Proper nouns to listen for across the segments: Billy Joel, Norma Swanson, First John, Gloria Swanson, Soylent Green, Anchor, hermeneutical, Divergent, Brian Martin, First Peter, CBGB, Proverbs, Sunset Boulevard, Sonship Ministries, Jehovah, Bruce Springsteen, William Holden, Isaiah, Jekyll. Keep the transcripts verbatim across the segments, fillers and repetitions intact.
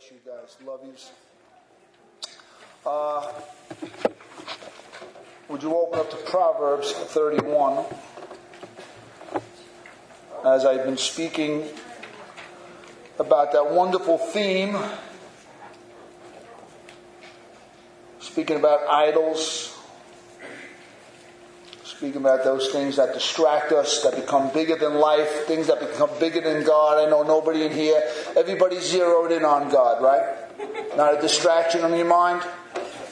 bless you guys. Love yous. Uh, would you open up to Proverbs thirty-one? As I've been speaking about that wonderful theme, speaking about idols, speaking about those things that distract us, that become bigger than life, things that become bigger than God. I know nobody in here, everybody's zeroed in on God, right? Not a distraction on your mind,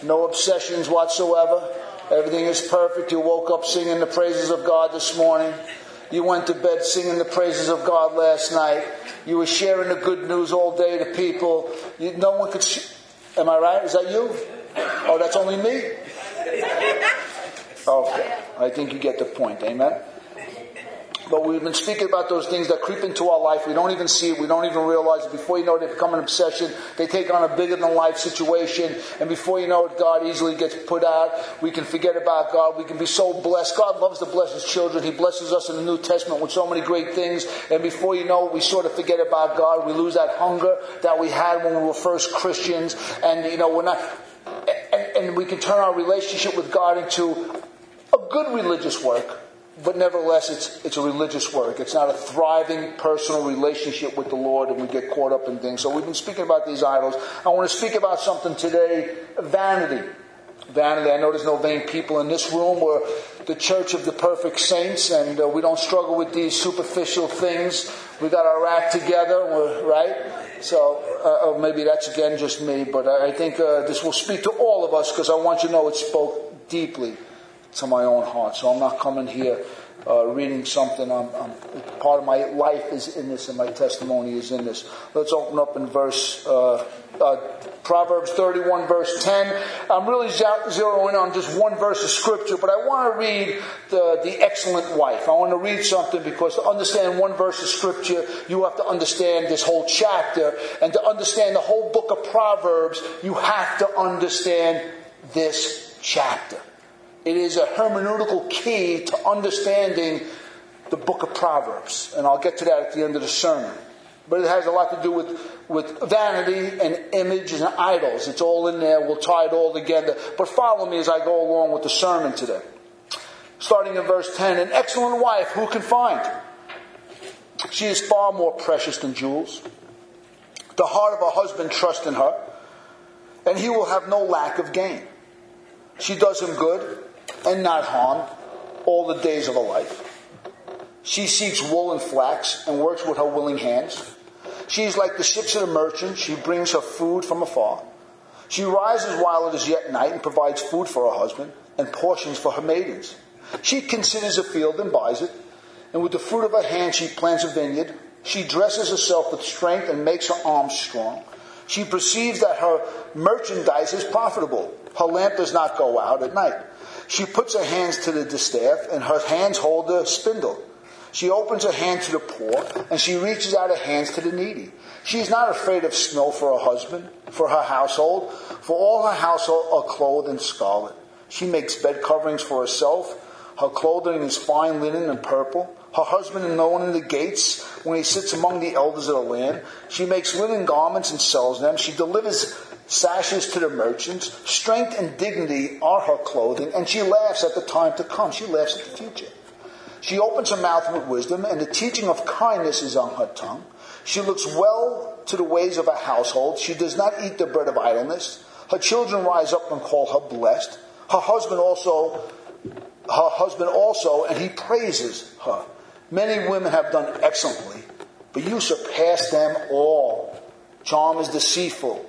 no obsessions whatsoever. Everything is perfect. You woke up singing the praises of God this morning. You went to bed singing the praises of God last night. You were sharing the good news all day to people. You, no one could... Sh- Am I right? Is that you? Oh, that's only me? Okay. I think you get the point. Amen? But we've been speaking about those things that creep into our life. We don't even see it. We don't even realize it. Before you know it, they become an obsession. They take on a bigger-than-life situation. And before you know it, God easily gets put out. We can forget about God. We can be so blessed. God loves to bless His children. He blesses us in the New Testament with so many great things. And before you know it, we sort of forget about God. We lose that hunger that we had when we were first Christians. And, you know, we're not... And, and we can turn our relationship with God into a good religious work. But nevertheless, it's it's a religious work. It's not a thriving personal relationship with the Lord, and we get caught up in things. So we've been speaking about these idols. I want to speak about something today, vanity. Vanity. I know there's no vain people in this room. We're the church of the perfect saints, and uh, we don't struggle with these superficial things. We got our act together, we're, right? So uh, or maybe that's, again, just me, but I think uh, this will speak to all of us, because I want you to know it spoke deeply to my own heart. So I'm not coming here uh, reading something. I'm, I'm, part of my life is in this, and my testimony is in this. Let's open up in verse uh, uh, Proverbs thirty-one, verse ten. I'm really zeroing on just one verse of Scripture, but I want to read the, the excellent wife. I want to read something, because to understand one verse of Scripture, you have to understand this whole chapter. And to understand the whole book of Proverbs, you have to understand this chapter. It is a hermeneutical key to understanding the book of Proverbs. And I'll get to that at the end of the sermon. But it has a lot to do with, with vanity and images and idols. It's all in there. We'll tie it all together. But follow me as I go along with the sermon today. Starting in verse ten. An excellent wife who can find? She is far more precious than jewels. The heart of her husband trusts in her, and he will have no lack of gain. She does him good and not harm all the days of her life. She seeks wool and flax and works with her willing hands. She is like the ships of the merchant. She brings her food from afar. She rises while it is yet night and provides food for her husband and portions for her maidens. She considers a field and buys it, and with the fruit of her hand she plants a vineyard. She dresses herself with strength and makes her arms strong. She perceives that her merchandise is profitable. Her lamp does not go out at night. She puts her hands to the distaff, and her hands hold the spindle. She opens her hand to the poor, and she reaches out her hands to the needy. She is not afraid of snow for her husband, for her household, for all her household are clothed in scarlet. She makes bed coverings for herself. Her clothing is fine linen and purple. Her husband is known in the gates when he sits among the elders of the land. She makes linen garments and sells them. She delivers sashes to the merchants. Strength and dignity are her clothing, and she laughs at the time to come. She laughs at the future. She opens her mouth with wisdom, and the teaching of kindness is on her tongue. She looks well to the ways of her household. She does not eat the bread of idleness. Her children rise up and call her blessed. Her husband also, her husband also, and he praises her. Many women have done excellently, but you surpass them all. Charm is deceitful,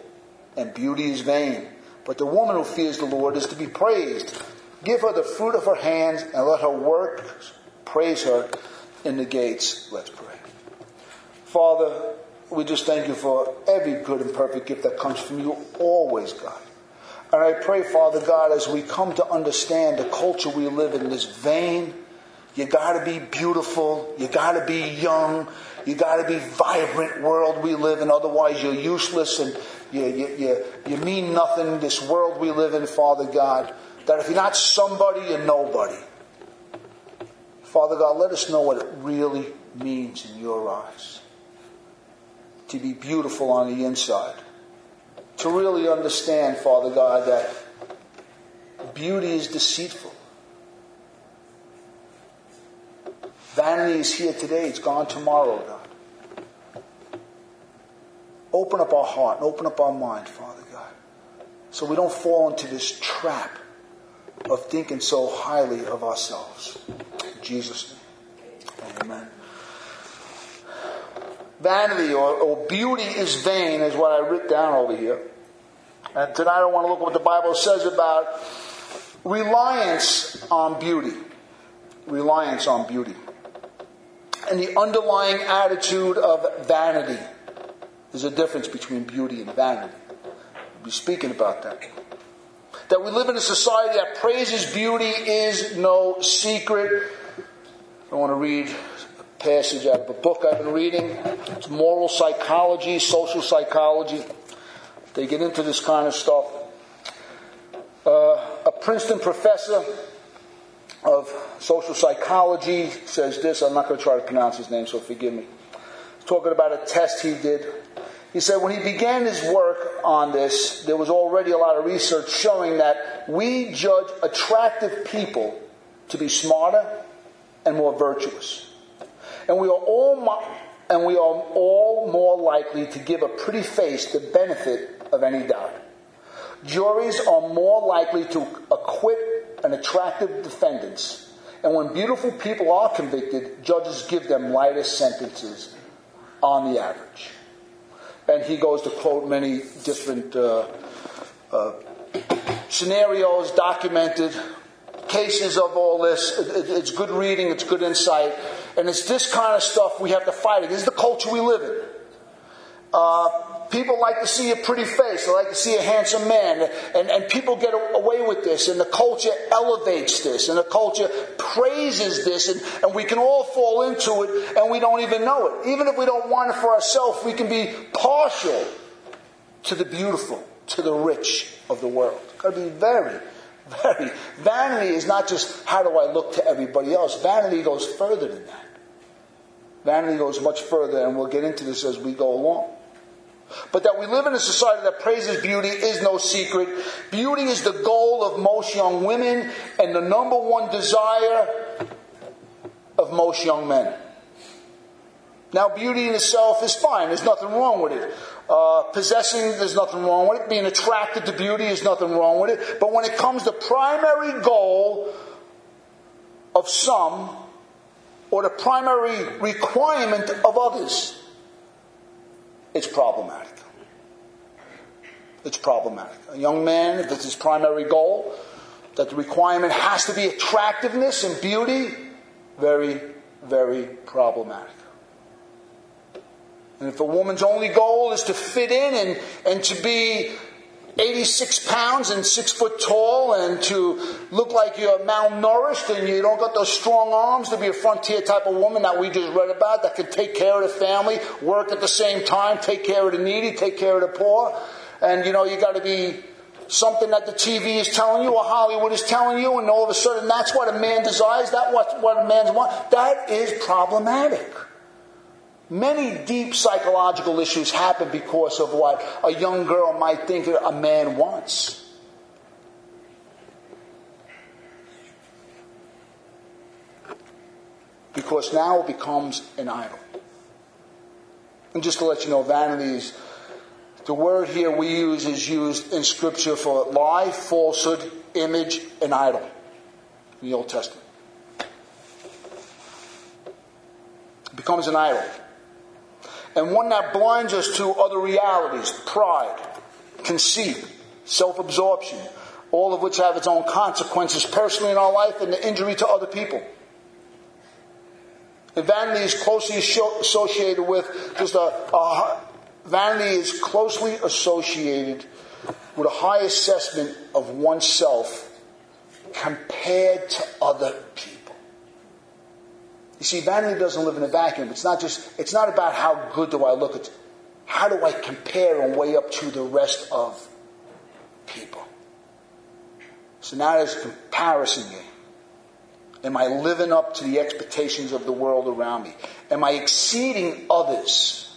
and beauty is vain. But the woman who fears the Lord is to be praised. Give her the fruit of her hands, and let her works praise her in the gates. Let's pray. Father, we just thank you for every good and perfect gift that comes from you, always, God. And I pray, Father God, as we come to understand the culture we live in, this vain. You got to be beautiful. You got to be young. You got to be vibrant world we live in. Otherwise, you're useless and you, you, you, you mean nothing. This world we live in, Father God, that if you're not somebody, you're nobody. Father God, let us know what it really means in your eyes to be beautiful on the inside to really understand, Father God, that beauty is deceitful. Vanity is here today, it's gone tomorrow, God. Open up our heart and open up our mind, Father God, so we don't fall into this trap of thinking so highly of ourselves. In Jesus' name, amen. Vanity or, or beauty is vain is what I wrote down over here. And tonight I want to look at what the Bible says about reliance on beauty. Reliance on beauty. And the underlying attitude of vanity. There's a difference between beauty and vanity. We'll be speaking about that. That we live in a society that praises beauty is no secret. I want to read a passage out of a book I've been reading. It's moral psychology, social psychology. They get into this kind of stuff. Uh, a Princeton professor of social psychology says this. I'm not going to try to pronounce his name, so forgive me. He's talking about a test he did. He said when he began his work on this, there was already a lot of research showing that we judge attractive people to be smarter and more virtuous. And we are all mo- and we are all more likely to give a pretty face the benefit of any doubt. Juries are more likely to acquit an attractive defendant. And when beautiful people are convicted, judges give them lighter sentences on the average. And he goes to quote many different uh, uh, scenarios, documented cases of all this. It, it, it's good reading, it's good insight. And it's this kind of stuff we have to fight against. This is the culture we live in. Uh, people like to see a pretty face. They like to see a handsome man. And, and people get away with this. And the culture elevates this. And the culture praises this. And, and we can all fall into it and we don't even know it. Even if we don't want it for ourselves, we can be partial to the beautiful, to the rich of the world. Got to be very, very... Vanity is not just how do I look to everybody else. Vanity goes further than that. Vanity goes much further, and we'll get into this as we go along. But that we live in a society that praises beauty is no secret. Beauty is the goal of most young women and the number one desire of most young men. Now, beauty in itself is fine. There's nothing wrong with it. Uh, possessing, there's nothing wrong with it. Being attracted to beauty is nothing wrong with it. But when it comes to the primary goal of some, or the primary requirement of others, it's problematic. It's problematic. A young man, if that's his primary goal, that the requirement has to be attractiveness and beauty, very, very problematic. And if a woman's only goal is to fit in and, and to be eighty-six pounds and six foot tall and to look like you're malnourished and you don't got those strong arms to be a frontier type of woman that we just read about that can take care of the family, work at the same time, take care of the needy, take care of the poor. And, you know, you got to be something that the T V is telling you or Hollywood is telling you, and all of a sudden that's what a man desires, that's what, what a man's want. That is problematic. Many deep psychological issues happen because of what a young girl might think a man wants. Because now it becomes an idol. And just to let you know, vanity is, the word here we use is used in Scripture for lie, falsehood, image, and idol in the Old Testament. It becomes an idol. And one that blinds us to other realities, pride, conceit, self-absorption, all of which have its own consequences personally in our life and the injury to other people. And vanity is closely associated with just a, a vanity is closely associated with a high assessment of oneself compared to other people. You see, vanity doesn't live in a vacuum. It's not just. It's not about how good do I look at. How do I compare and weigh up to the rest of people? So now there's a comparison game. Am I living up to the expectations of the world around me? Am I exceeding others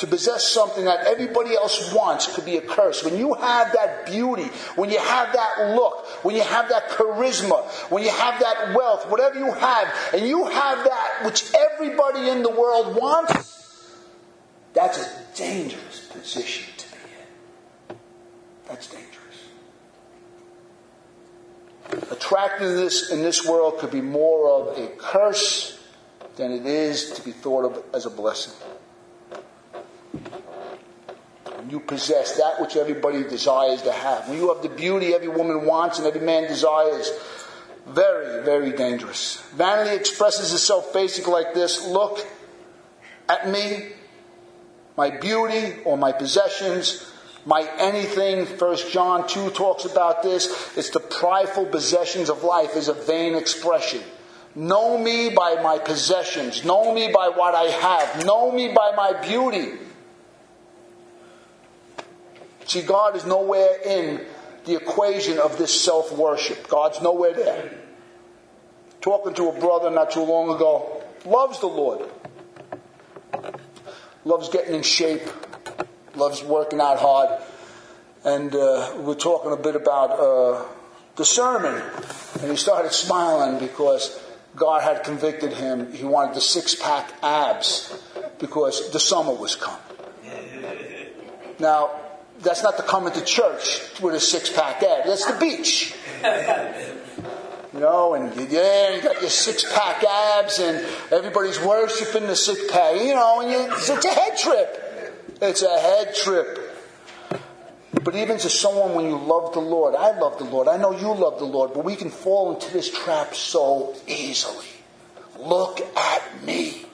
to possess something that everybody else wants could be a curse. When you have that beauty, when you have that look, when you have that charisma, when you have that wealth, whatever you have, and you have that which everybody in the world wants, that's a dangerous position to be in. That's dangerous. Attractiveness in this world could be more of a curse than it is to be thought of as a blessing. When you possess that which everybody desires to have, when you have the beauty every woman wants and every man desires, very, very dangerous. Vanity expresses itself basically like this: look at me, my beauty or my possessions, my anything. First John two talks about this. It's the prideful possessions of life is a vain expression. Know me by my possessions. Know me by what I have. Know me by my beauty. See, God is nowhere in the equation of this self-worship. God's nowhere there. Talking to a brother not too long ago, loves the Lord. Loves getting in shape. Loves working out hard. And uh, we're talking a bit about uh, the sermon. And he started smiling because God had convicted him. He wanted the six-pack abs because the summer was coming. Now, that's not the coming to church with a six-pack abs. That's the beach. You know, and you're there, you got your six-pack abs, and everybody's worshiping the six-pack. You know, and you, it's a head trip. It's a head trip. But even to someone when you love the Lord, I love the Lord, I know you love the Lord, but we can fall into this trap so easily. Look at me.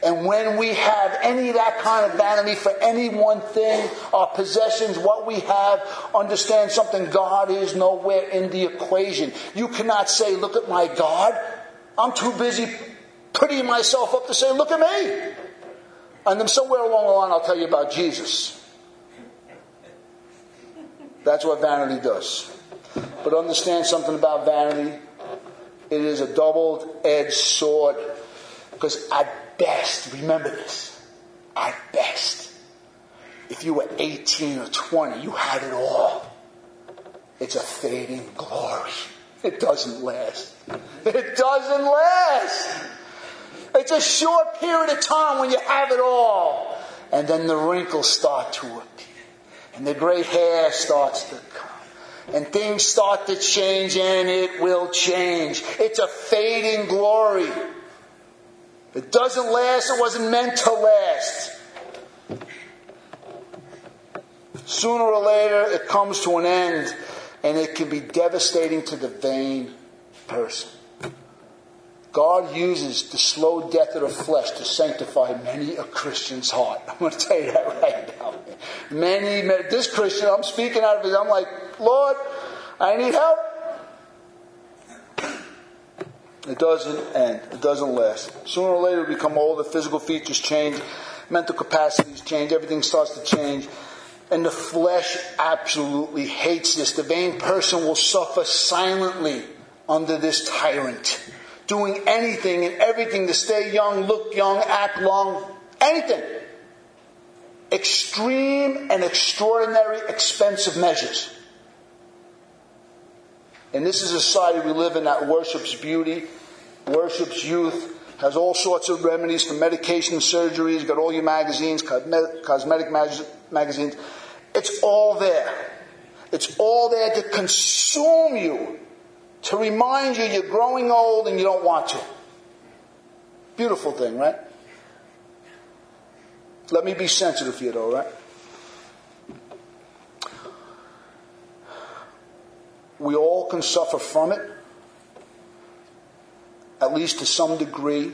And when we have any of that kind of vanity for any one thing, our possessions, what we have, understand something, God is nowhere in the equation. You cannot say, look at my God. I'm too busy prettying myself up to say, look at me. And then somewhere along the line, I'll tell you about Jesus. That's what vanity does. But understand something about vanity. It is a double-edged sword. Because at best, remember this, at best, if you were eighteen or twenty, you had it all. It's a fading glory. It doesn't last. It doesn't last. It's a short period of time when you have it all. And then the wrinkles start to appear. And the gray hair starts to come. And things start to change, and it will change. It's a fading glory. It doesn't last. It wasn't meant to last. Sooner or later, it comes to an end, and it can be devastating to the vain person. God uses the slow death of the flesh to sanctify many a Christian's heart. I'm going to tell you that right now. Many, many this Christian, I'm speaking out of it. I'm like, Lord, I need help. It doesn't end. It doesn't last. Sooner or later, we become older. Physical features change. Mental capacities change. Everything starts to change. And the flesh absolutely hates this. The vain person will suffer silently under this tyrant. Doing anything and everything to stay young, look young, act long, anything. Extreme and extraordinary expensive measures. And this is a society we live in that worships beauty, worships youth, has all sorts of remedies for medication, surgeries, got all your magazines, cosmetic magazines. It's all there. It's all there to consume you, to remind you you're growing old and you don't want to. Beautiful thing, right? Let me be sensitive here, though, right? We all can suffer from it, at least to some degree.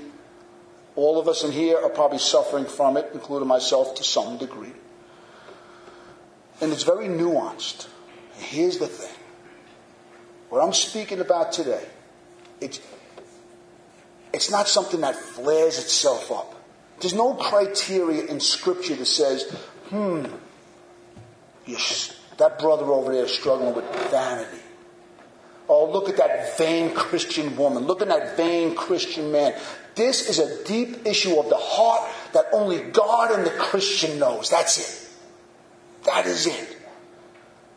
All of us in here are probably suffering from it, including myself, to some degree. And it's very nuanced. And here's the thing. What I'm speaking about today, it's, it's not something that flares itself up. There's no criteria in Scripture that says, hmm, yes, that brother over there is struggling with vanity. Oh, look at that vain Christian woman. Look at that vain Christian man. This is a deep issue of the heart that only God and the Christian knows. That's it. That is it.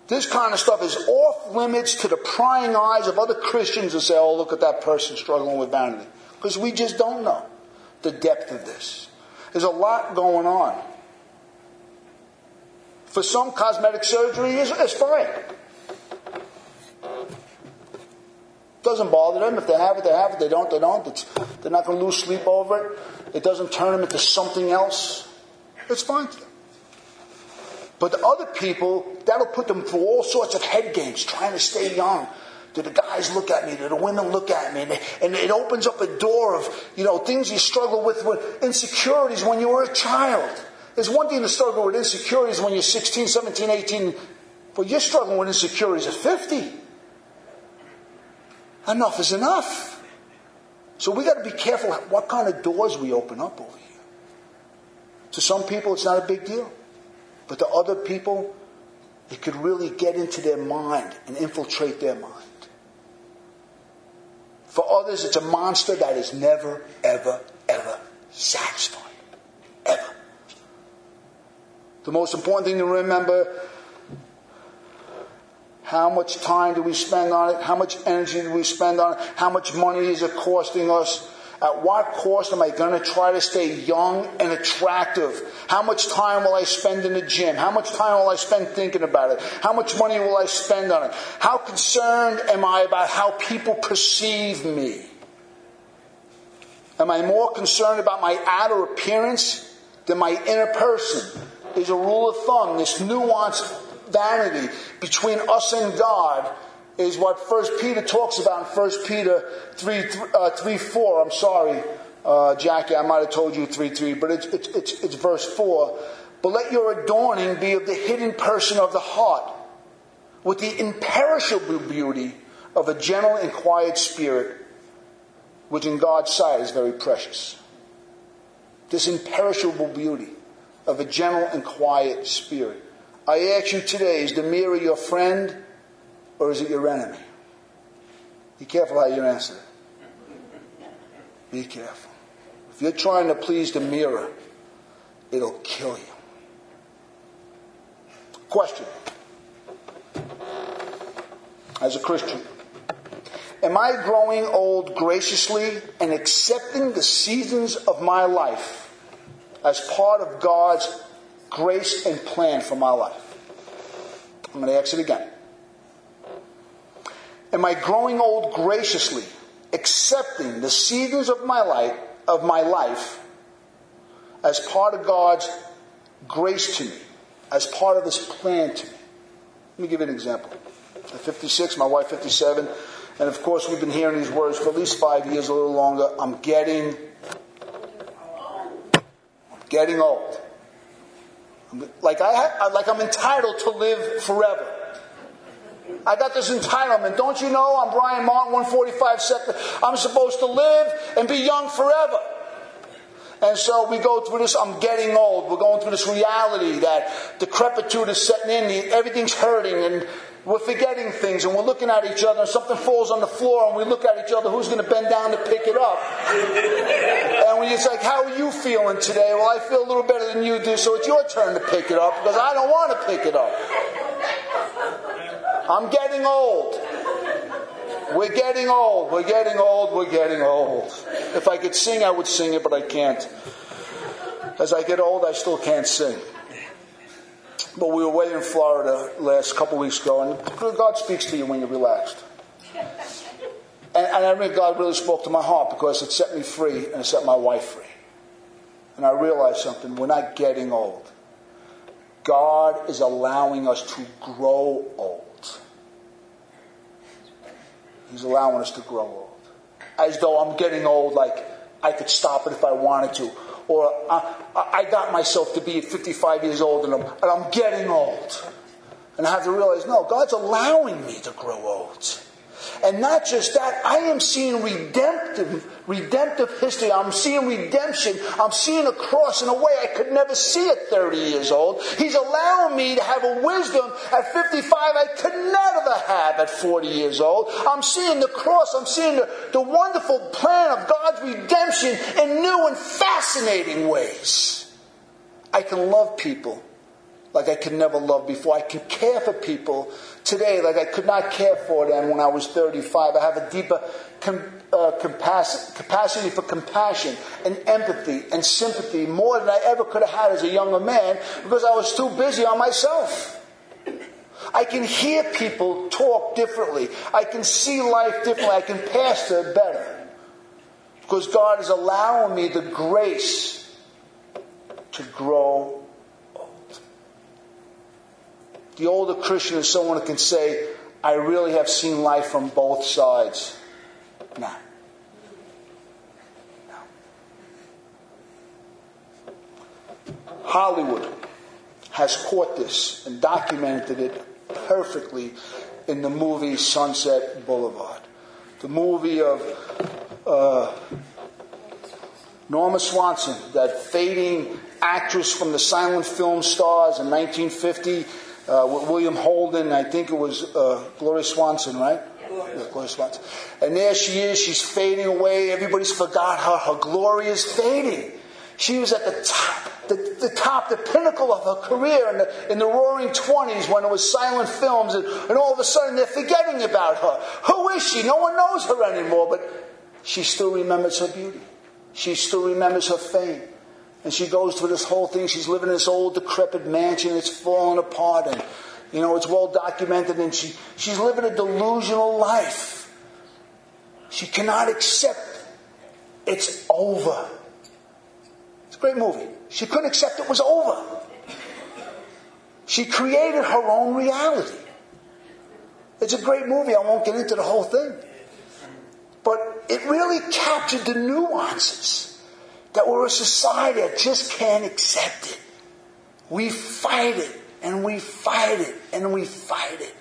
This kind of stuff is off limits to the prying eyes of other Christians who say, oh, look at that person struggling with vanity. Because we just don't know the depth of this. There's a lot going on. For some, cosmetic surgery is, is fine. Doesn't bother them. If they have it, they have it. They don't, they don't. It's, they're not going to lose sleep over it. It doesn't turn them into something else. It's fine to them. But the other people, that'll put them through all sorts of head games, trying to stay young. Do the guys look at me? Do the women look at me? And, they, and it opens up a door of, you know, things you struggle with, with insecurities when you were a child. There's one thing to struggle with insecurities when you're sixteen, seventeen, eighteen. But you're struggling with insecurities at fifty. Enough is enough. So we got to be careful what kind of doors we open up over here. To some people, it's not a big deal. But to other people, it could really get into their mind and infiltrate their mind. For others, it's a monster that is never, ever, ever satisfied. Ever. The most important thing to remember, how much time do we spend on it? How much energy do we spend on it? How much money is it costing us? At what cost am I going to try to stay young and attractive? How much time will I spend in the gym? How much time will I spend thinking about it? How much money will I spend on it? How concerned am I about how people perceive me? Am I more concerned about my outer appearance than my inner person? There's a rule of thumb, this nuanced vanity between us and God is what First Peter talks about in First Peter three uh, three four. I'm sorry, uh, Jackie, I might have told you three three, but it's it's it's it's verse four. But let your adorning be of the hidden person of the heart, with the imperishable beauty of a gentle and quiet spirit, which in God's sight is very precious. This imperishable beauty of a gentle and quiet spirit. I ask you today: is the mirror your friend? Or is it your enemy? Be careful how you answer it. Be careful. If you're trying to please the mirror, it'll kill you. Question. As a Christian, am I growing old graciously and accepting the seasons of my life as part of God's grace and plan for my life? I'm going to ask it again. Am I growing old graciously, accepting the seasons of my life of my life as part of God's grace to me, as part of His plan to me? Let me give you an example. At fifty-six, my wife fifty-seven, and of course we've been hearing these words for at least five years, a little longer. I'm getting, I'm getting old. I'm, like I, like I'm entitled to live forever. I got this entitlement. Don't you know I'm Brian Martin, one forty-five sector. I'm supposed to live and be young forever. And so we go through this, I'm getting old. We're going through this reality that decrepitude is setting in. Everything's hurting and we're forgetting things. And we're looking at each other and something falls on the floor and we look at each other. Who's going to bend down to pick it up? And when it's like, how are you feeling today? Well, I feel a little better than you do, so it's your turn to pick it up because I don't want to pick it up. I'm getting old. We're getting old. We're getting old. We're getting old. If I could sing, I would sing it, but I can't. As I get old, I still can't sing. But we were away in Florida last couple weeks ago, and God speaks to you when you're relaxed. And, and I mean, God really spoke to my heart because it set me free and it set my wife free. And I realized something. We're not getting old. God is allowing us to grow old. He's allowing us to grow old. As though I'm getting old, like I could stop it if I wanted to. Or I, I got myself to be fifty-five years old and I'm, and I'm getting old. And I have to realize, no, God's allowing me to grow old. And not just that, I am seeing redemptive, redemptive history. I'm seeing redemption. I'm seeing a cross in a way I could never see at thirty years old. He's allowing me to have a wisdom at fifty-five I could never have at forty years old. I'm seeing the cross. I'm seeing the, the wonderful plan of God's redemption in new and fascinating ways. I can love people like I could never love before. I can care for people today like I could not care for them when I was thirty-five. I have a deeper com- uh, compass- capacity for compassion and empathy and sympathy more than I ever could have had as a younger man because I was too busy on myself. I can hear people talk differently. I can see life differently. I can pastor better because God is allowing me the grace to grow old. The older Christian is someone who can say, I really have seen life from both sides. Nah. No. Hollywood has caught this and documented it perfectly in the movie Sunset Boulevard. The movie of uh, Norma Swanson, that fading actress from the silent film stars in nineteen fifty, uh, with William Holden. I think it was uh, Gloria Swanson, right? Yes. Yeah, Gloria Swanson. And there she is. She's fading away. Everybody's forgot her. Her glory is fading. She was at the top, the, the top, the pinnacle of her career in the, in the roaring twenties when it was silent films. And, and all of a sudden they're forgetting about her. Who is she? No one knows her anymore, but she still remembers her beauty. She still remembers her fame. And she goes through this whole thing. She's living in this old, decrepit mansion. It's falling apart. And, you know, it's well documented. And she, she's living a delusional life. She cannot accept it's over. It's a great movie. She couldn't accept it was over. She created her own reality. It's a great movie. I won't get into the whole thing. But it really captured the nuances that we're a society that just can't accept it. We fight it, and we fight it, and we fight it.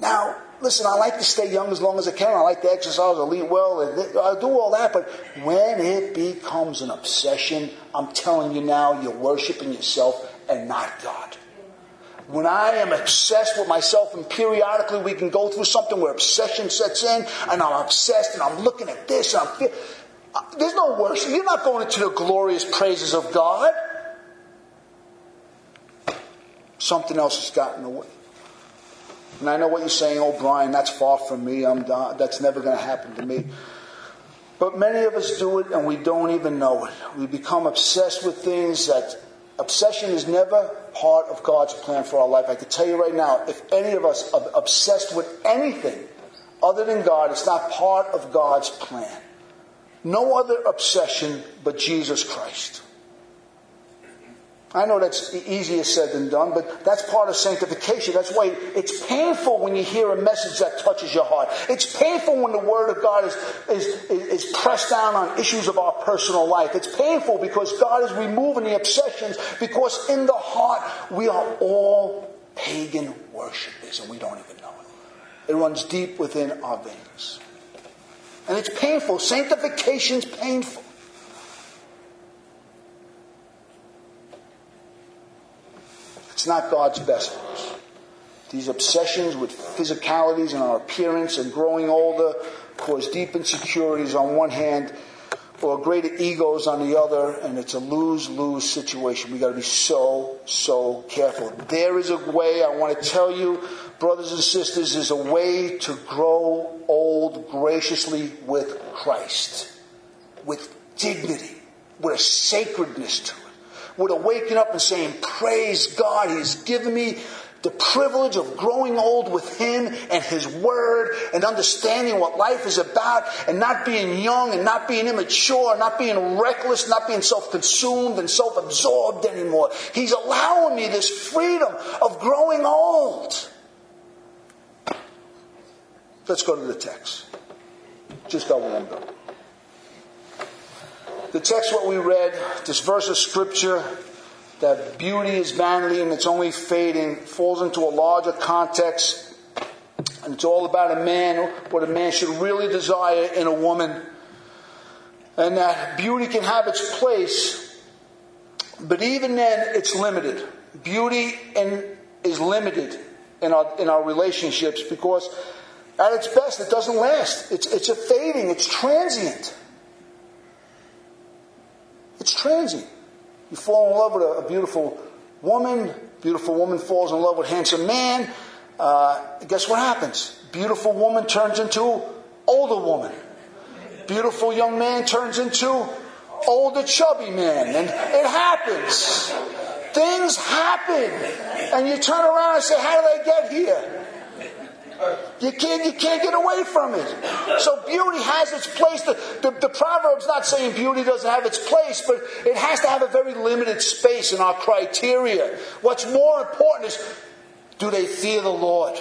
Now, listen, I like to stay young as long as I can. I like to exercise, I eat well, and I do all that. But when it becomes an obsession, I'm telling you now, you're worshiping yourself and not God. When I am obsessed with myself, and periodically we can go through something where obsession sets in, and I'm obsessed, and I'm looking at this, and I'm fe- there's no worship. You're not going into the glorious praises of God. Something else has gotten away. And I know what you're saying, oh, Brian, that's far from me. I'm done. That's never going to happen to me. But many of us do it, and we don't even know it. We become obsessed with things that... Obsession is never part of God's plan for our life. I can tell you right now, if any of us are obsessed with anything other than God, it's not part of God's plan. No other obsession but Jesus Christ. I know that's easier said than done, but that's part of sanctification. That's why it's painful when you hear a message that touches your heart. It's painful when the Word of God is, is, is pressed down on issues of our personal life. It's painful because God is removing the obsessions, because in the heart we are all pagan worshipers and we don't even know it. It runs deep within our veins. And it's painful. Sanctification's painful. It's not God's best for us. These obsessions with physicalities and our appearance and growing older cause deep insecurities on one hand or greater egos on the other, and it's a lose-lose situation. We've got to be so, so careful. There is a way, I want to tell you, brothers and sisters, there's a way to grow old graciously with Christ, with dignity, with a sacredness to it. With a waking up and saying, praise God, He's given me the privilege of growing old with Him and His Word and understanding what life is about and not being young and not being immature, not being reckless, not being self-consumed and self-absorbed anymore. He's allowing me this freedom of growing old. Let's go to the text. Just got one go. The text what we read, this verse of Scripture, that beauty is vanity and it's only fading, falls into a larger context And it's all about a man, what a man should really desire in a woman. And that beauty can have its place, but even then it's limited. Beauty in, is limited in our in our relationships because at its best it doesn't last. It's it's a fading, it's transient. It's transient. You fall in love with a, a beautiful woman, beautiful woman falls in love with a handsome man. Uh, guess what happens? Beautiful woman turns into older woman. Beautiful young man turns into older chubby man. And it happens. Things happen. And you turn around and say, how did I get here? You can't, you can't get away from it. So beauty has its place. The, the, the Proverb's not saying beauty doesn't have its place, but it has to have a very limited space in our criteria. What's more important is, do they fear the Lord?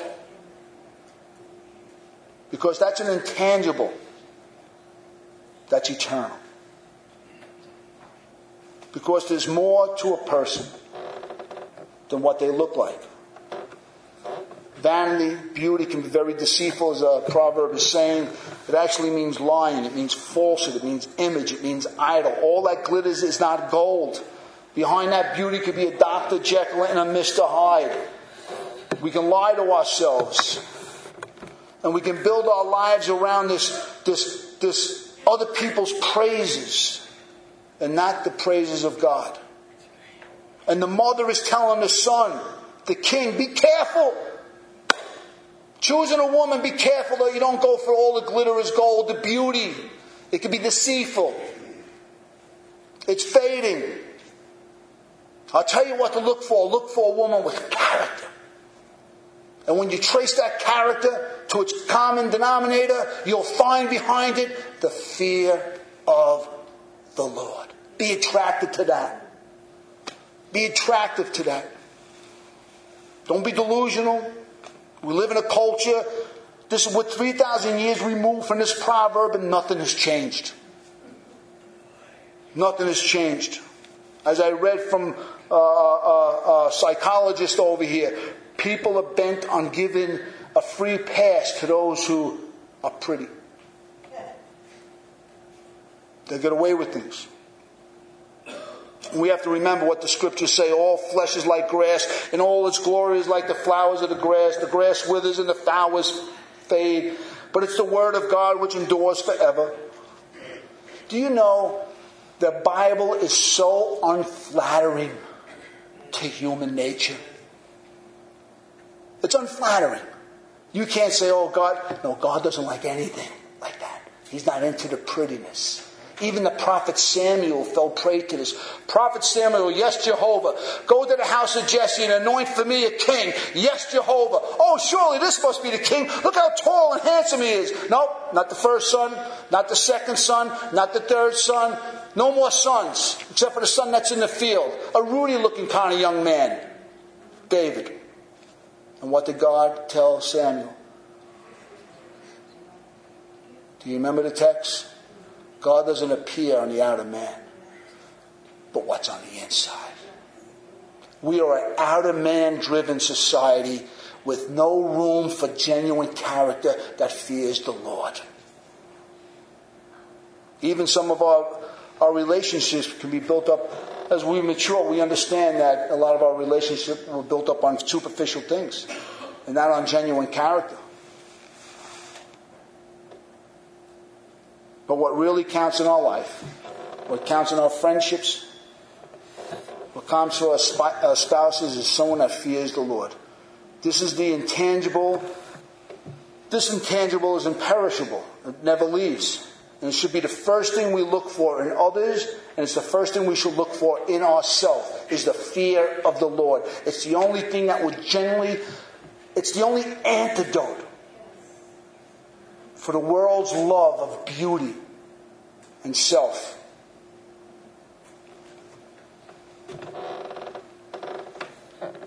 Because that's an intangible. That's eternal. Because there's more to a person than what they look like. Vanity, beauty can be very deceitful, as a proverb is saying. It actually means lying. It means falsehood. It means image. It means idol. All that glitters is not gold. Behind that beauty could be a Doctor Jekyll and a Mister Hyde. We can lie to ourselves. And we can build our lives around this, this, this, other people's praises and not the praises of God. And the mother is telling the son, the king, be careful. Choosing a woman, be careful that you don't go for all the glitter is gold, the beauty. It can be deceitful. It's fading. I'll tell you what to look for. Look for a woman with character. And when you trace that character to its common denominator, you'll find behind it the fear of the Lord. Be attracted to that. Be attractive to that. Don't be delusional. We live in a culture, this is what three thousand years removed from this proverb, and nothing has changed. Nothing has changed. As I read from uh, a, a psychologist over here, people are bent on giving a free pass to those who are pretty. They get away with things. We have to remember what the scriptures say. All flesh is like grass, and all its glory is like the flowers of the grass. The grass withers and the flowers fade. But it's the word of God which endures forever. Do you know the Bible is so unflattering to human nature? It's unflattering. You can't say, oh, God. No, God doesn't like anything like that. He's not into the prettiness. Even the prophet Samuel fell prey to this. Prophet Samuel, yes, Jehovah. Go to the house of Jesse and anoint for me a king. Yes, Jehovah. Oh, surely this must be the king. Look how tall and handsome he is. Nope, not the first son, not the second son, not the third son. No more sons, except for the son that's in the field. A Rudy-looking kind of young man. David. And what did God tell Samuel? Do you remember the text? God doesn't appear on the outer man, but what's on the inside. We are an outer man-driven society with no room for genuine character that fears the Lord. Even some of our, our relationships can be built up. As we mature, we understand that a lot of our relationships were built up on superficial things and not on genuine character. But what really counts in our life, what counts in our friendships, what counts for our, sp- our spouses is someone that fears the Lord. This is the intangible. This intangible is imperishable. It never leaves. And it should be the first thing we look for in others, and it's the first thing we should look for in ourselves, is the fear of the Lord. It's the only thing that would generally, it's the only antidote for the world's love of beauty and self.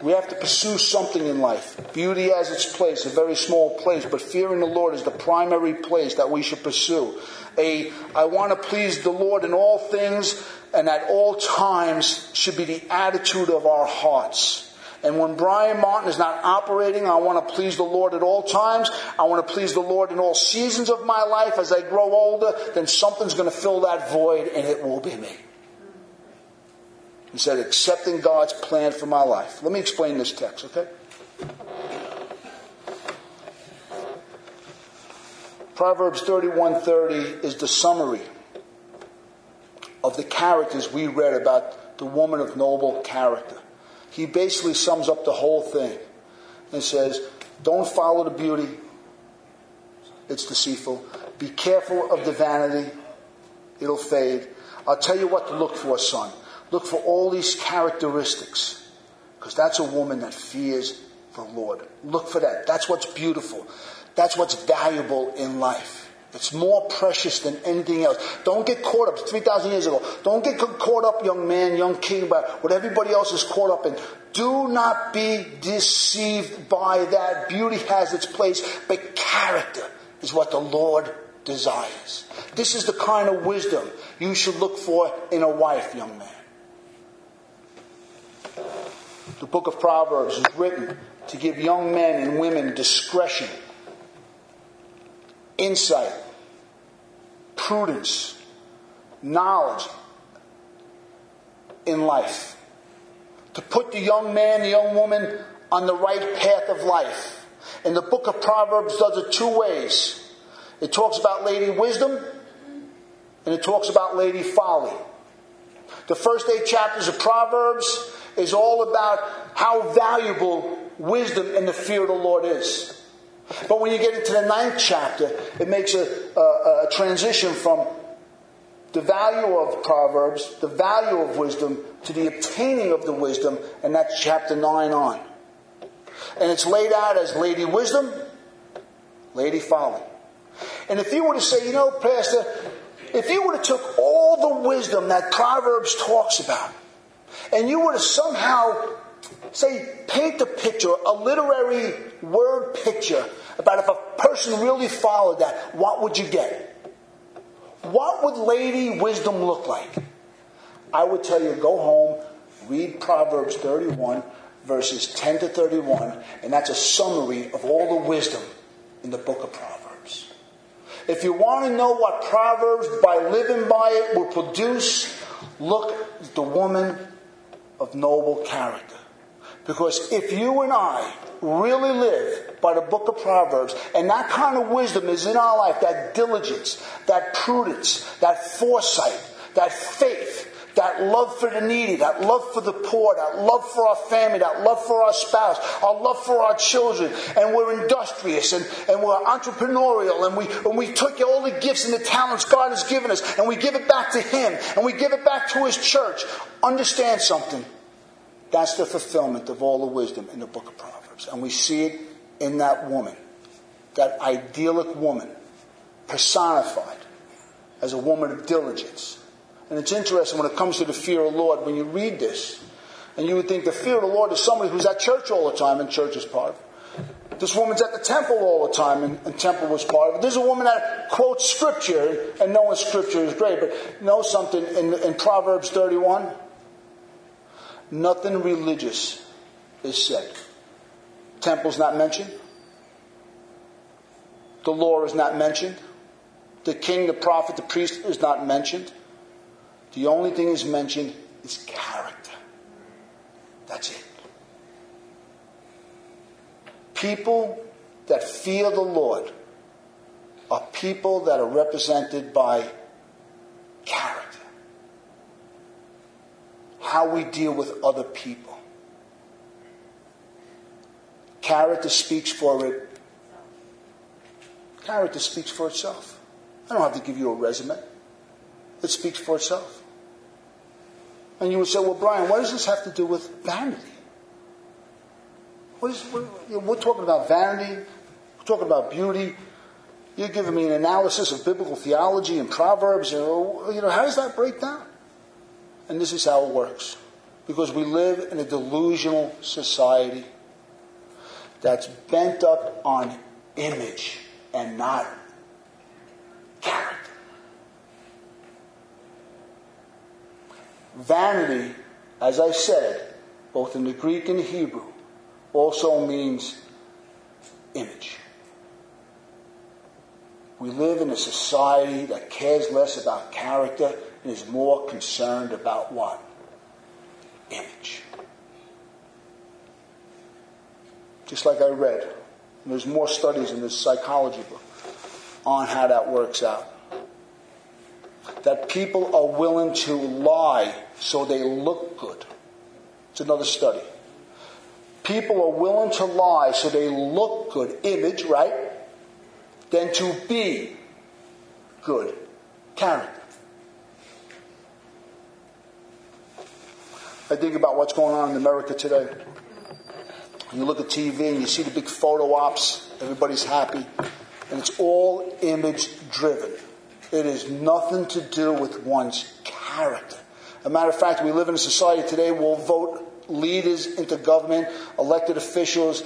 We have to pursue something in life. Beauty has its place, a very small place, but fearing the Lord is the primary place that we should pursue. A, I want to please the Lord in all things and at all times should be the attitude of our hearts. And when Brian Martin is not operating, I want to please the Lord at all times. I want to please the Lord in all seasons of my life. As I grow older, then something's going to fill that void, and it will be me. He said, accepting God's plan for my life. Let me explain this text, okay? Proverbs thirty-one thirty is the summary of the characters we read about the woman of noble character. He basically sums up the whole thing and says, don't follow the beauty. It's deceitful. Be careful of the vanity. It'll fade. I'll tell you what to look for, son. Look for all these characteristics, because that's a woman that fears the Lord. Look for that. That's what's beautiful. That's what's valuable in life. It's more precious than anything else. Don't get caught up, three thousand years ago, don't get caught up, young man, young king, about what everybody else is caught up in. Do not be deceived by that. Beauty has its place, but character is what the Lord desires. This is the kind of wisdom you should look for in a wife, young man. The book of Proverbs is written to give young men and women discretion, insight, prudence, knowledge in life. To put the young man, the young woman on the right path of life. And the book of Proverbs does it two ways. It talks about Lady Wisdom, and it talks about Lady Folly. The first eight chapters of Proverbs is all about how valuable wisdom and the fear of the Lord is. But when you get into the ninth chapter, it makes a, a, a transition from the value of Proverbs, the value of wisdom, to the obtaining of the wisdom, and that's chapter nine on. And it's laid out as Lady Wisdom, Lady Folly. And if you were to say, you know, Pastor, if you would have took all the wisdom that Proverbs talks about, and you were to somehow, say, paint a picture, a literary word picture, about if a person really followed that, what would you get? What would Lady Wisdom look like? I would tell you, go home, read Proverbs thirty-one, verses ten to thirty-one, and that's a summary of all the wisdom in the book of Proverbs. If you want to know what Proverbs, by living by it, will produce, look at the woman of noble character. Because if you and I really live by the book of Proverbs, and that kind of wisdom is in our life, that diligence, that prudence, that foresight, that faith, that love for the needy, that love for the poor, that love for our family, that love for our spouse, our love for our children, and we're industrious, and, and we're entrepreneurial, and we and we took all the gifts and the talents God has given us, and we give it back to Him, and we give it back to His church. Understand something. That's the fulfillment of all the wisdom in the book of Proverbs. And we see it in that woman, that idyllic woman, personified as a woman of diligence. And it's interesting when it comes to the fear of the Lord, when you read this, and you would think the fear of the Lord is somebody who's at church all the time, and church is part of it. This woman's at the temple all the time, and, and temple was part of it. There's a woman that quotes Scripture, and knowing Scripture is great, but know something, in, in Proverbs thirty-one, nothing religious is said. Temple's not mentioned. The law is not mentioned. The king, the prophet, the priest is not mentioned. The only thing is mentioned is character. That's it. People that fear the Lord are people that are represented by character. How we deal with other people. Character speaks for it. Character speaks for itself. I don't have to give you a resume. It speaks for itself. And you would say, well, Brian, what does this have to do with vanity? What is, what, we're talking about vanity. We're talking about beauty. You're giving me an analysis of biblical theology and Proverbs. You know, you know, how does that break down? And this is how it works. Because we live in a delusional society that's bent up on image and not character. Vanity, as I said, both in the Greek and the Hebrew, also means image. We live in a society that cares less about character and is more concerned about what? Image. Just like I read, and there's more studies in this psychology book on how that works out. That people are willing to lie so they look good. It's another study. People are willing to lie so they look good. Image, right? Than to be good. Character. I think about what's going on in America today. And you look at T V and you see the big photo ops. Everybody's happy. And it's all image driven. It is nothing to do with one's character. As a matter of fact, we live in a society today where we'll vote leaders into government, elected officials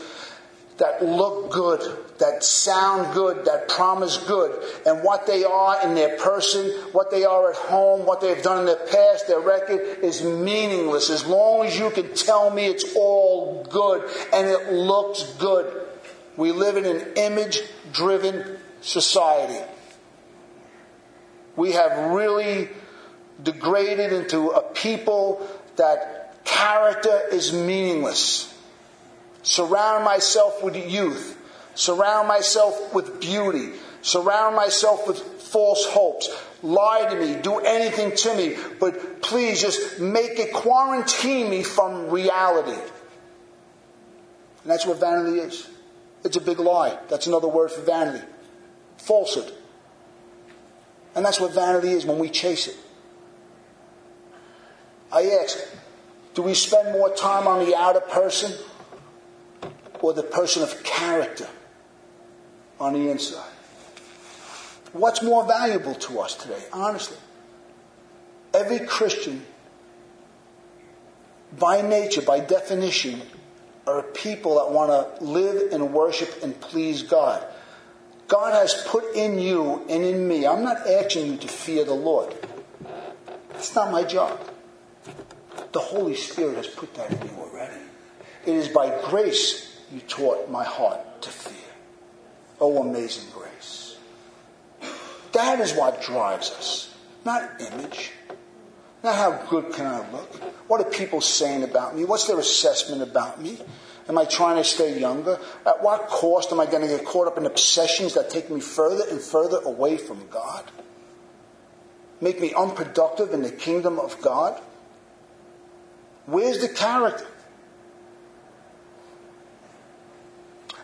that look good, that sound good, that promise good. And what they are in their person, what they are at home, what they've done in their past, their record is meaningless. As long as you can tell me it's all good and it looks good. We live in an image-driven society. We have really degraded into a people that character is meaningless. Surround myself with youth. Surround myself with beauty. Surround myself with false hopes. Lie to me. Do anything to me. But please just make it quarantine me from reality. And that's what vanity is. It's a big lie. That's another word for vanity. Falsehood. And that's what vanity is when we chase it. I ask, do we spend more time on the outer person or the person of character on the inside? What's more valuable to us today, honestly? Every Christian, by nature, by definition, are people that want to live and worship and please God. God has put in you and in me. I'm not asking you to fear the Lord. That's not my job. The Holy Spirit has put that in you already. It is by grace you taught my heart to fear. Oh, amazing grace. That is what drives us. Not image. Not how good can I look. What are people saying about me? What's their assessment about me? Am I trying to stay younger? At what cost am I going to get caught up in obsessions that take me further and further away from God? Make me unproductive in the kingdom of God? Where's the character?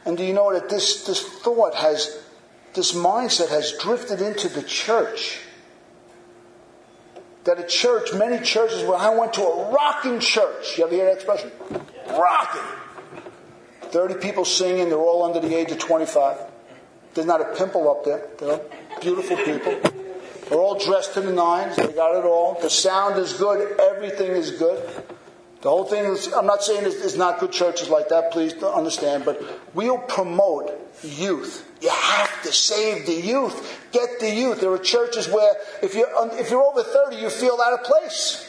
And do you know that this, this thought has, this mindset has drifted into the church? That a church, many churches, when I went to a rocking church, you ever hear that expression? Yeah. Rocking. thirty people singing, they're all under the age of twenty-five. There's not a pimple up there. They're beautiful people. They're all dressed to the nines. They got it all. The sound is good. Everything is good. The whole thing is, I'm not saying it's, it's not good churches like that, please understand, but we'll promote youth. You have to save the youth. Get the youth. There are churches where if you're, if you're over thirty, you feel out of place.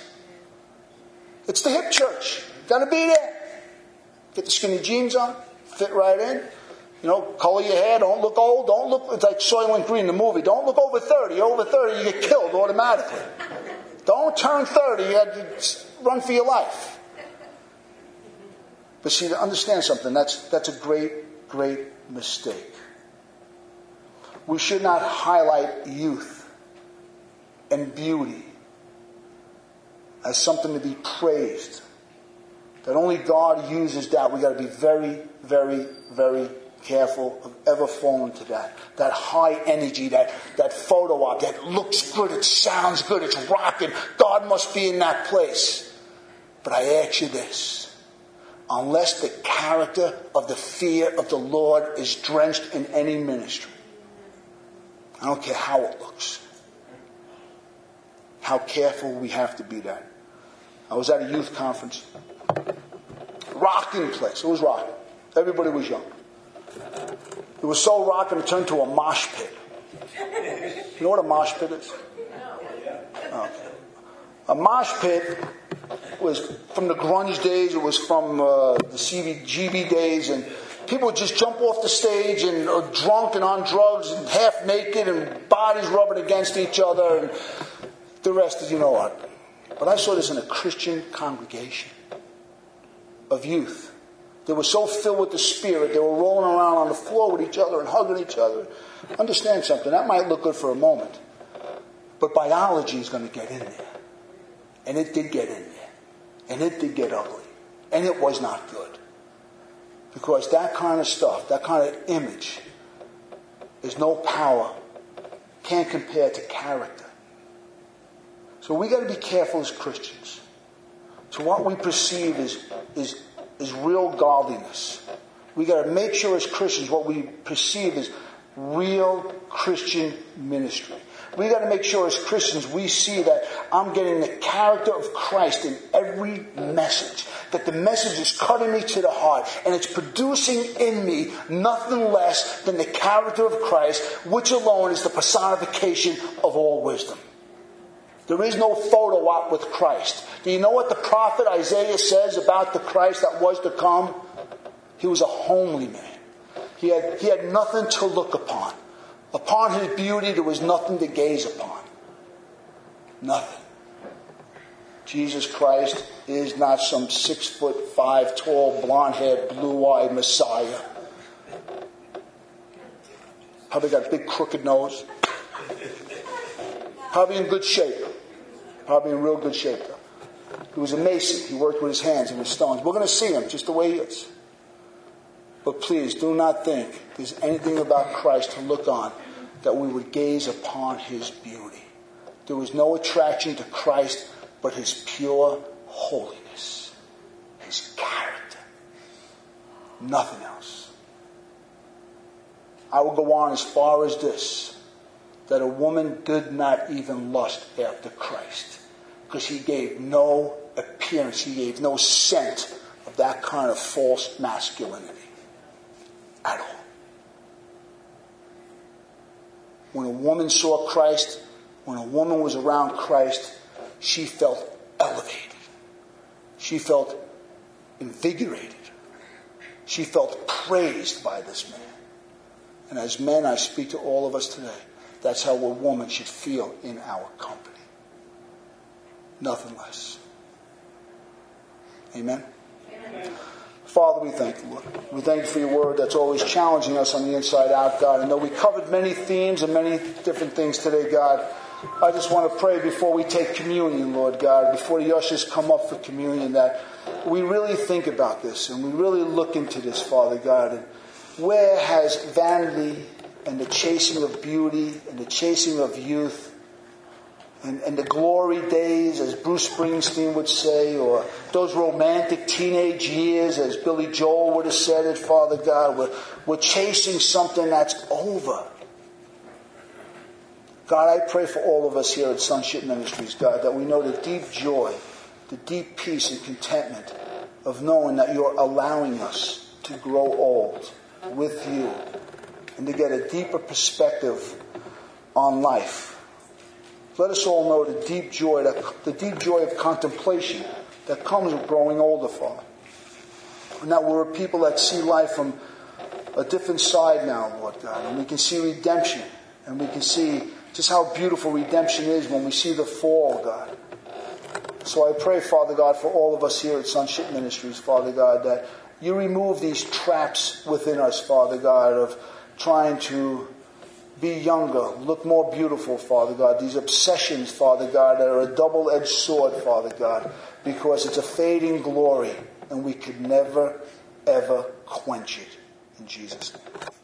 It's the hip church. Got to be there. Get the skinny jeans on. Fit right in. You know, color your hair. Don't look old. Don't look, it's like Soylent Green, the movie. Don't look over thirty. You're over thirty, you get killed automatically. Don't turn thirty. You have to run for your life. But see, to understand something, that's that's a great, great mistake. We should not highlight youth and beauty as something to be praised. That only God uses that. We've got to be very, very, very careful of ever falling to that. That high energy, that, that photo op, that looks good, it sounds good, it's rocking. God must be in that place. But I ask you this. Unless the character of the fear of the Lord is drenched in any ministry. I don't care how it looks. How careful we have to be that. I was at a youth conference. Rocking place. It was rocking. Everybody was young. It was so rocking it turned to a mosh pit. You know what a mosh pit is? No. Oh, okay. A mosh pit was from the grunge days, it was from uh, the C B G B days, and people would just jump off the stage and are drunk and on drugs and half naked and bodies rubbing against each other and the rest is, you know what. But I saw this in a Christian congregation of youth. They were so filled with the Spirit, they were rolling around on the floor with each other and hugging each other. Understand something, that might look good for a moment, but biology is going to get in there. And it did get in there. And it did get ugly. And it was not good. Because that kind of stuff, that kind of image, is no power, can't compare to character. So we got to be careful as Christians to what we perceive is is is real godliness. We got to make sure as Christians what we perceive is real Christian ministry. We got to make sure as Christians we see that I'm getting the character of Christ in every message. That the message is cutting me to the heart. And it's producing in me nothing less than the character of Christ, which alone is the personification of all wisdom. There is no photo op with Christ. Do you know what the prophet Isaiah says about the Christ that was to come? He was a homely man. He had, he had nothing to look upon. Upon his beauty, there was nothing to gaze upon. Nothing. Jesus Christ is not some six foot five tall, blonde haired, blue eyed Messiah. Probably got a big crooked nose. Probably in good shape. Probably in real good shape, though. He was a mason. He worked with his hands and with stones. We're going to see him just the way he is. But please, do not think there's anything about Christ to look on that we would gaze upon his beauty. There was no attraction to Christ but his pure holiness, his character. Nothing else. I will go on as far as this, that a woman did not even lust after Christ because he gave no appearance, he gave no scent of that kind of false masculinity. At all. When a woman saw Christ, when a woman was around Christ, she felt elevated. She felt invigorated. She felt praised by this man. And as men, I speak to all of us today, that's how a woman should feel in our company. Nothing less. Amen? Amen. Father, we thank you, Lord. We thank you for your word that's always challenging us on the inside out, God. And though we covered many themes and many different things today, God, I just want to pray before we take communion, Lord God, before the ushers come up for communion, that we really think about this and we really look into this, Father God. And where has vanity and the chasing of beauty and the chasing of youth And, and the glory days, as Bruce Springsteen would say, or those romantic teenage years, as Billy Joel would have said it, Father God, we're, we're chasing something that's over. God, I pray for all of us here at Sonship Ministries, God, that we know the deep joy, the deep peace and contentment of knowing that you're allowing us to grow old with you and to get a deeper perspective on life. Let us all know the deep joy, the deep joy of contemplation that comes with growing older, Father. And that we're a people that see life from a different side now, Lord God. And we can see redemption. And we can see just how beautiful redemption is when we see the fall, God. So I pray, Father God, for all of us here at Sonship Ministries, Father God, that you remove these traps within us, Father God, of trying to be younger, look more beautiful, Father God. These obsessions, Father God, that are a double-edged sword, Father God, because it's a fading glory, and we could never, ever quench it. In Jesus' name.